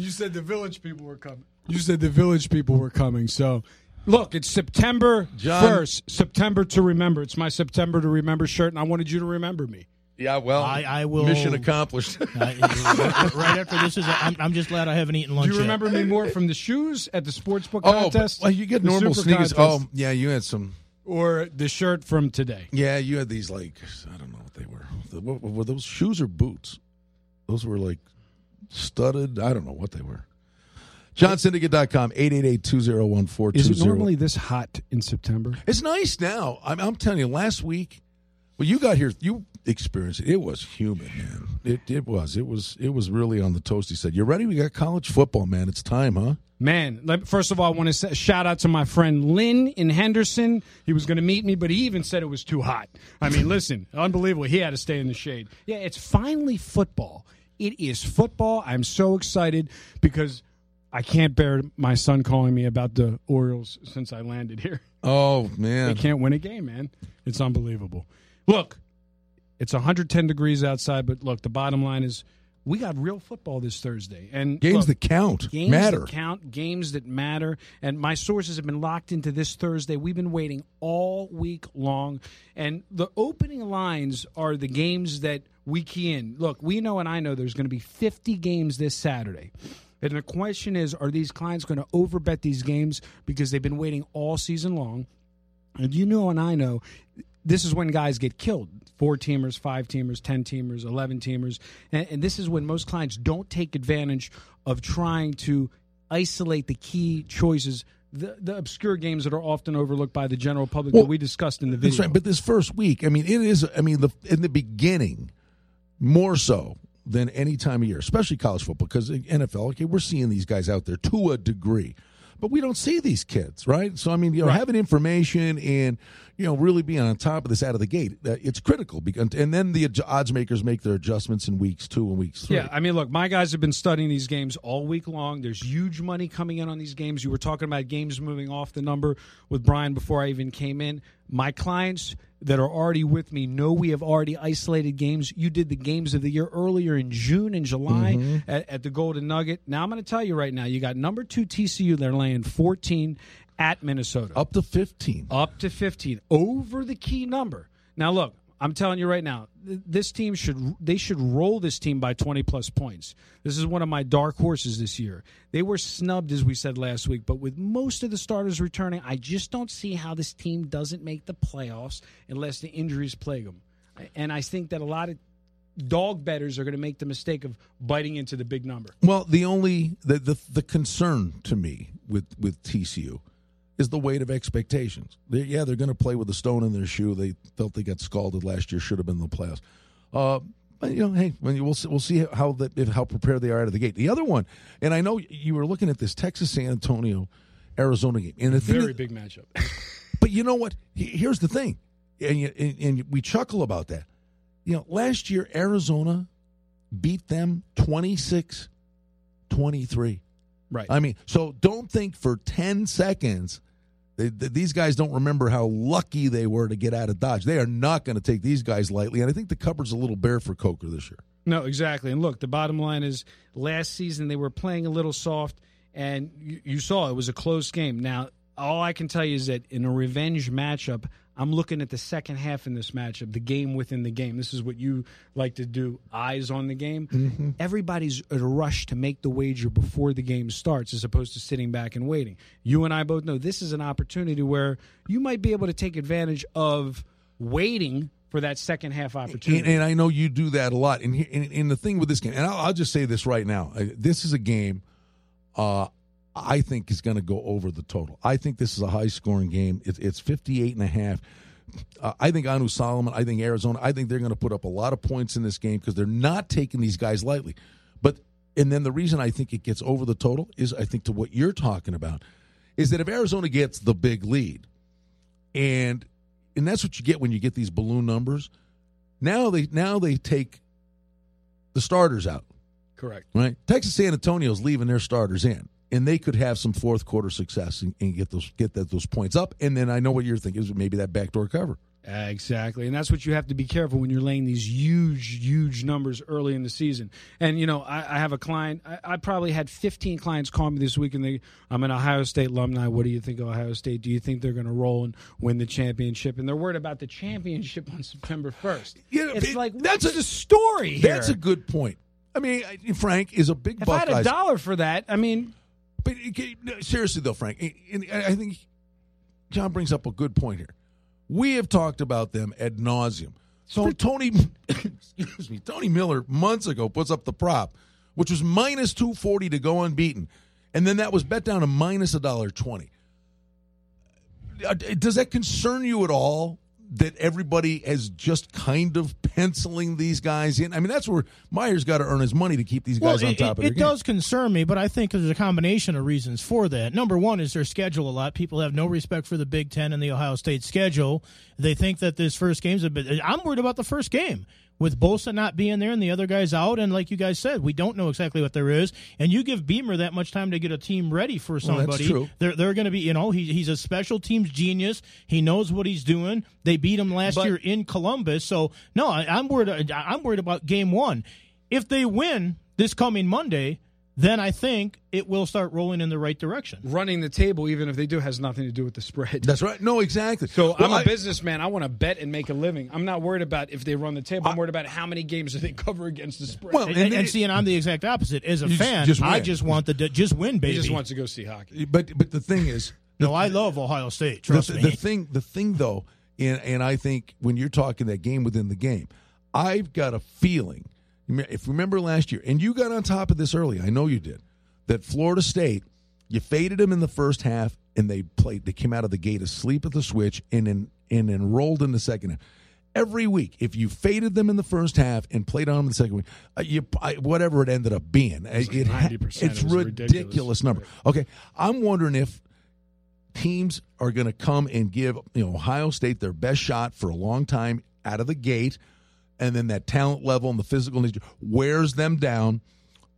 You said the Village people were coming. So, look, it's September 1st. September to remember. It's my September to remember shirt, and I wanted you to remember me. Yeah, well, I will. Mission accomplished. Right after this is, I'm just glad I haven't eaten lunch. Do you remember me more from the shoes at the sportsbook contest? Well, you get normal sneakers. Contest. Oh, yeah, you had some. Or the shirt from today. Yeah, you had these, like, I don't know what they were. What, were those shoes or boots? Those were, like, studded. I don't know what they were. JohnSyndicate.com, 888-201-4220. Is it normally this hot in September? It's nice now. I'm telling you, last week, well, you got here, you experienced it. It was humid, man. It was really on the toasty side. You ready? We got college football, man. It's time, huh? Man, first of all, I want to say, shout out to my friend Lynn in Henderson. He was going to meet me, but he even said it was too hot. I mean, listen, unbelievable. He had to stay in the shade. Yeah, it's finally football. It is football. I'm so excited because I can't bear my son calling me about the Orioles since I landed here. Oh, man. They can't win a game, man. It's unbelievable. Look, it's 110 degrees outside, but look, the bottom line is, we got real football this Thursday. And games that count matter. Games that matter. And my sources have been locked into this Thursday. We've been waiting all week long. And the opening lines are the games that we key in. Look, we know and I know there's going to be 50 games this Saturday. And the question is, are these clients going to overbet these games because they've been waiting all season long? And you know and I know, this is when guys get killed. 4-teamers, 5-teamers, 10-teamers, 11-teamers. And this is when most clients don't take advantage of trying to isolate the key choices, the obscure games that are often overlooked by the general public that we discussed in the video. That's right. But this first week, I mean, it is, I mean, in the beginning, more so than any time of year, especially college football, because the NFL, okay, we're seeing these guys out there to a degree. But we don't see these kids, right? So, I mean, you know, having information and, you know, really being on top of this out of the gate, it's critical. And then the odds makers make their adjustments in weeks 2 and weeks 3. Yeah, I mean, look, my guys have been studying these games all week long. There's huge money coming in on these games. You were talking about games moving off the number with Brian before I even came in. My clients that are already with me know we have already isolated games. You did the games of the year earlier in June and July at the Golden Nugget. Now I'm going to tell you right now, you got number 2 TCU. They're laying 14 at Minnesota. Up to 15. Over the key number. Now look, I'm telling you right now, this team should roll this team by 20-plus points. This is one of my dark horses this year. They were snubbed, as we said last week, but with most of the starters returning, I just don't see how this team doesn't make the playoffs unless the injuries plague them. And I think that a lot of dog bettors are going to make the mistake of biting into the big number. Well, the only the concern to me with TCU is the weight of expectations. They're going to play with a stone in their shoe. They felt they got scalded last year, should have been in the playoffs. But, you know, hey, we'll see how prepared they are out of the gate. The other one, and I know you were looking at this Texas-San Antonio-Arizona game. And big matchup. But you know what? Here's the thing, and we chuckle about that. You know, last year Arizona beat them 26-23. Right. I mean, so don't think for 10 seconds these guys don't remember how lucky they were to get out of Dodge. They are not going to take these guys lightly, and I think the cupboard's a little bare for Coker this year. No, exactly. And look, the bottom line is last season they were playing a little soft, and you saw it was a close game. Now, all I can tell you is that in a revenge matchup, I'm looking at the second half in this matchup, the game within the game. This is what you like to do, eyes on the game. Mm-hmm. Everybody's in a rush to make the wager before the game starts as opposed to sitting back and waiting. You and I both know this is an opportunity where you might be able to take advantage of waiting for that second half opportunity. And I know you do that a lot. And the thing with this game, and I'll just say this right now, this is a game I think is going to go over the total. I think this is a high-scoring game. It's 58.5. I think Anu Solomon, I think Arizona, I think they're going to put up a lot of points in this game because they're not taking these guys lightly. And then the reason I think it gets over the total is, I think, to what you're talking about, is that if Arizona gets the big lead, and that's what you get when you get these balloon numbers, now they take the starters out. Correct. Right? Texas San Antonio's leaving their starters in. And they could have some fourth quarter success and get those points up. And then I know what you're thinking is maybe that backdoor cover. Exactly. And that's what you have to be careful when you're laying these huge, huge numbers early in the season. And, you know, I have a client. I probably had 15 clients call me this week, and I'm an Ohio State alumni. What do you think of Ohio State? Do you think they're going to roll and win the championship? And they're worried about the championship on September 1st. You know, it's like, that's the story here? That's a good point. I mean, Frank is a big Buckeyes. If I had a dollar for that, I mean. But seriously, though, Frank, I think John brings up a good point here. We have talked about them ad nauseum. So Tony Miller months ago puts up the prop, which was minus 240 to go unbeaten, and then that was bet down to minus $1.20. Does that concern you at all? That everybody is just kind of penciling these guys in. I mean, that's where Meyer's got to earn his money to keep these guys on top of their game. It does concern me, but I think there's a combination of reasons for that. Number one is their schedule a lot. People have no respect for the Big Ten and the Ohio State schedule. They think that this first game's a bit. I'm worried about the first game. With Bosa not being there and the other guys out, and like you guys said, we don't know exactly what there is. And you give Beamer that much time to get a team ready for somebody. Well, that's true. They're going to be, you know, he's a special teams genius. He knows what he's doing. They beat him last year in Columbus. So no, I'm worried. I'm worried about game one. If they win this coming Monday, then I think it will start rolling in the right direction. Running the table, even if they do, has nothing to do with the spread. That's right. No, exactly. So I'm a businessman. I want to bet and make a living. I'm not worried about if they run the table. I'm worried about how many games do they cover against the spread. Well, and I'm the exact opposite. As a fan, I just want to just win, baby. He just wants to go see hockey. But the thing is... I love Ohio State, trust me. The thing, though, and I think when you're talking that game within the game, I've got a feeling... If you remember last year, and you got on top of this early, I know you did, that Florida State, you faded them in the first half, and they came out of the gate asleep at the switch and enrolled in the second half. Every week, if you faded them in the first half and played on them in the second week, whatever it ended up being, it like 90%, it's ridiculous number. Okay, I'm wondering if teams are going to come and give Ohio State their best shot for a long time out of the gate. And then that talent level and the physical nature wears them down.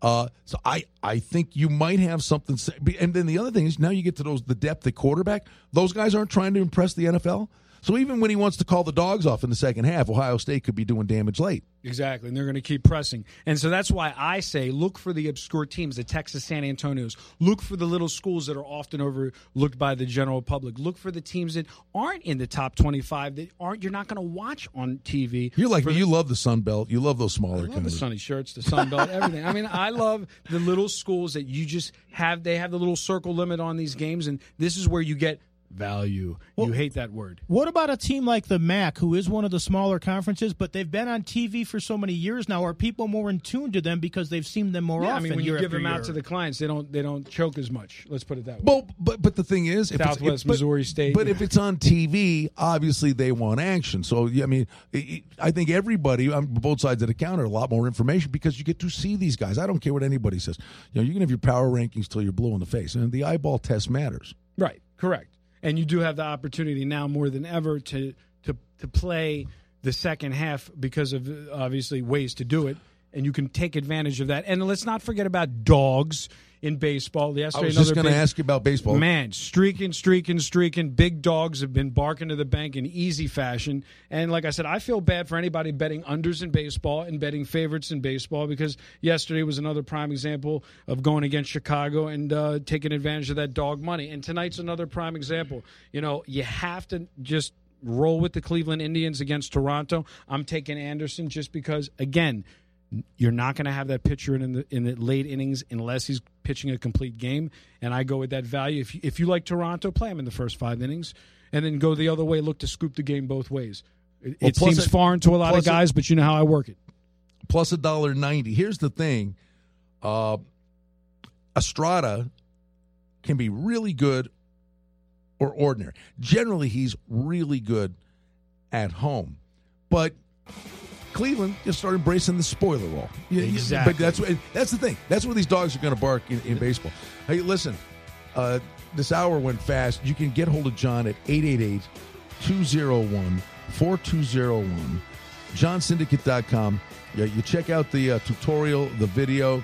So I think you might have something. And then the other thing is now you get to the depth at quarterback. Those guys aren't trying to impress the NFL. So even when he wants to call the dogs off in the second half, Ohio State could be doing damage late. Exactly, and they're going to keep pressing. And so that's why I say look for the obscure teams, the Texas San Antonios. Look for the little schools that are often overlooked by the general public. Look for the teams that aren't in the top 25, you're not going to watch on TV. You're like, you love the Sun Belt. You love those smaller countries. I love the sunny shirts, the Sun Belt, everything. I mean, I love the little schools that you just have. They have the little circle limit on these games, and this is where you get – value. Well, you hate that word. What about a team like the Mac, who is one of the smaller conferences, but they've been on TV for so many years now? Are people more in tune to them because they've seen them more often? I mean, when you give them out to the clients, they don't choke as much. Let's put it that way. Well, but the thing is, Southwest Missouri State. But if it's on TV, obviously they want action. So I mean, I think everybody on both sides of the counter a lot more information because you get to see these guys. I don't care what anybody says. You can have your power rankings till you're blue in the face, and the eyeball test matters. Right. Correct. And you do have the opportunity now more than ever to play the second half because of, obviously, ways to do it. And you can take advantage of that. And let's not forget about dogs in baseball. Yesterday, I was just going to ask you about baseball. Man, streaking. Big dogs have been barking to the bank in easy fashion. And like I said, I feel bad for anybody betting unders in baseball and betting favorites in baseball because yesterday was another prime example of going against Chicago and taking advantage of that dog money. And tonight's another prime example. You have to just roll with the Cleveland Indians against Toronto. I'm taking Anderson just because, again, you're not going to have that pitcher in the late innings unless he's pitching a complete game, and I go with that value. If you like Toronto, play him in the first 5 innings, and then go the other way, look to scoop the game both ways. It seems foreign to a lot of guys, but you know how I work it. Plus $1.90. Here's the thing. Estrada can be really good or ordinary. Generally, he's really good at home, but Cleveland just started embracing the spoiler role. Yeah, exactly. But that's the thing. That's where these dogs are going to bark in baseball. Hey, listen, this hour went fast. You can get hold of John at 888-201-4201, JohnSyndicate.com. Yeah, you check out the tutorial, the video.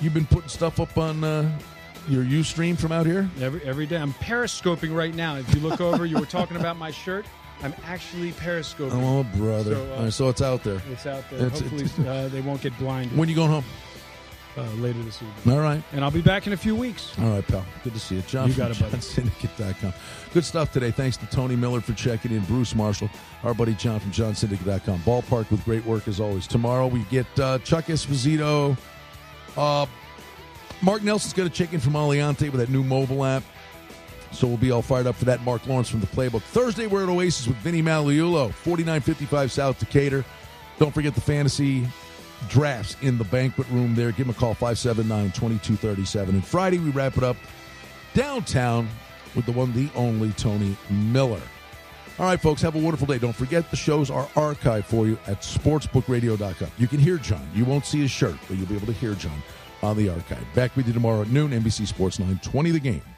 You've been putting stuff up on your Ustream from out here? Every day. I'm periscoping right now. If you look over, you were talking about my shirt. I'm actually periscoping. Oh, brother. So, so it's out there. It's out there. Hopefully they won't get blinded. When are you going home? Later this evening. All right. And I'll be back in a few weeks. All right, pal. Good to see you. John, you got it, buddy. JohnSyndicate.com. Good stuff today. Thanks to Tony Miller for checking in. Bruce Marshall, our buddy John from JohnSyndicate.com. Ballpark with great work as always. Tomorrow we get Chuck Esposito. Mark Nelson's going to check in from Aliante with that new mobile app. So we'll be all fired up for that. Mark Lawrence from the Playbook. Thursday, we're at Oasis with Vinny Maliulo, 4955 South Decatur. Don't forget the fantasy drafts in the banquet room there. Give him a call, 579-2237. And Friday, we wrap it up downtown with the one, the only Tony Miller. All right, folks, have a wonderful day. Don't forget the shows are archived for you at sportsbookradio.com. You can hear John. You won't see his shirt, but you'll be able to hear John on the archive. Back with you tomorrow at noon, NBC Sports 920 The Game.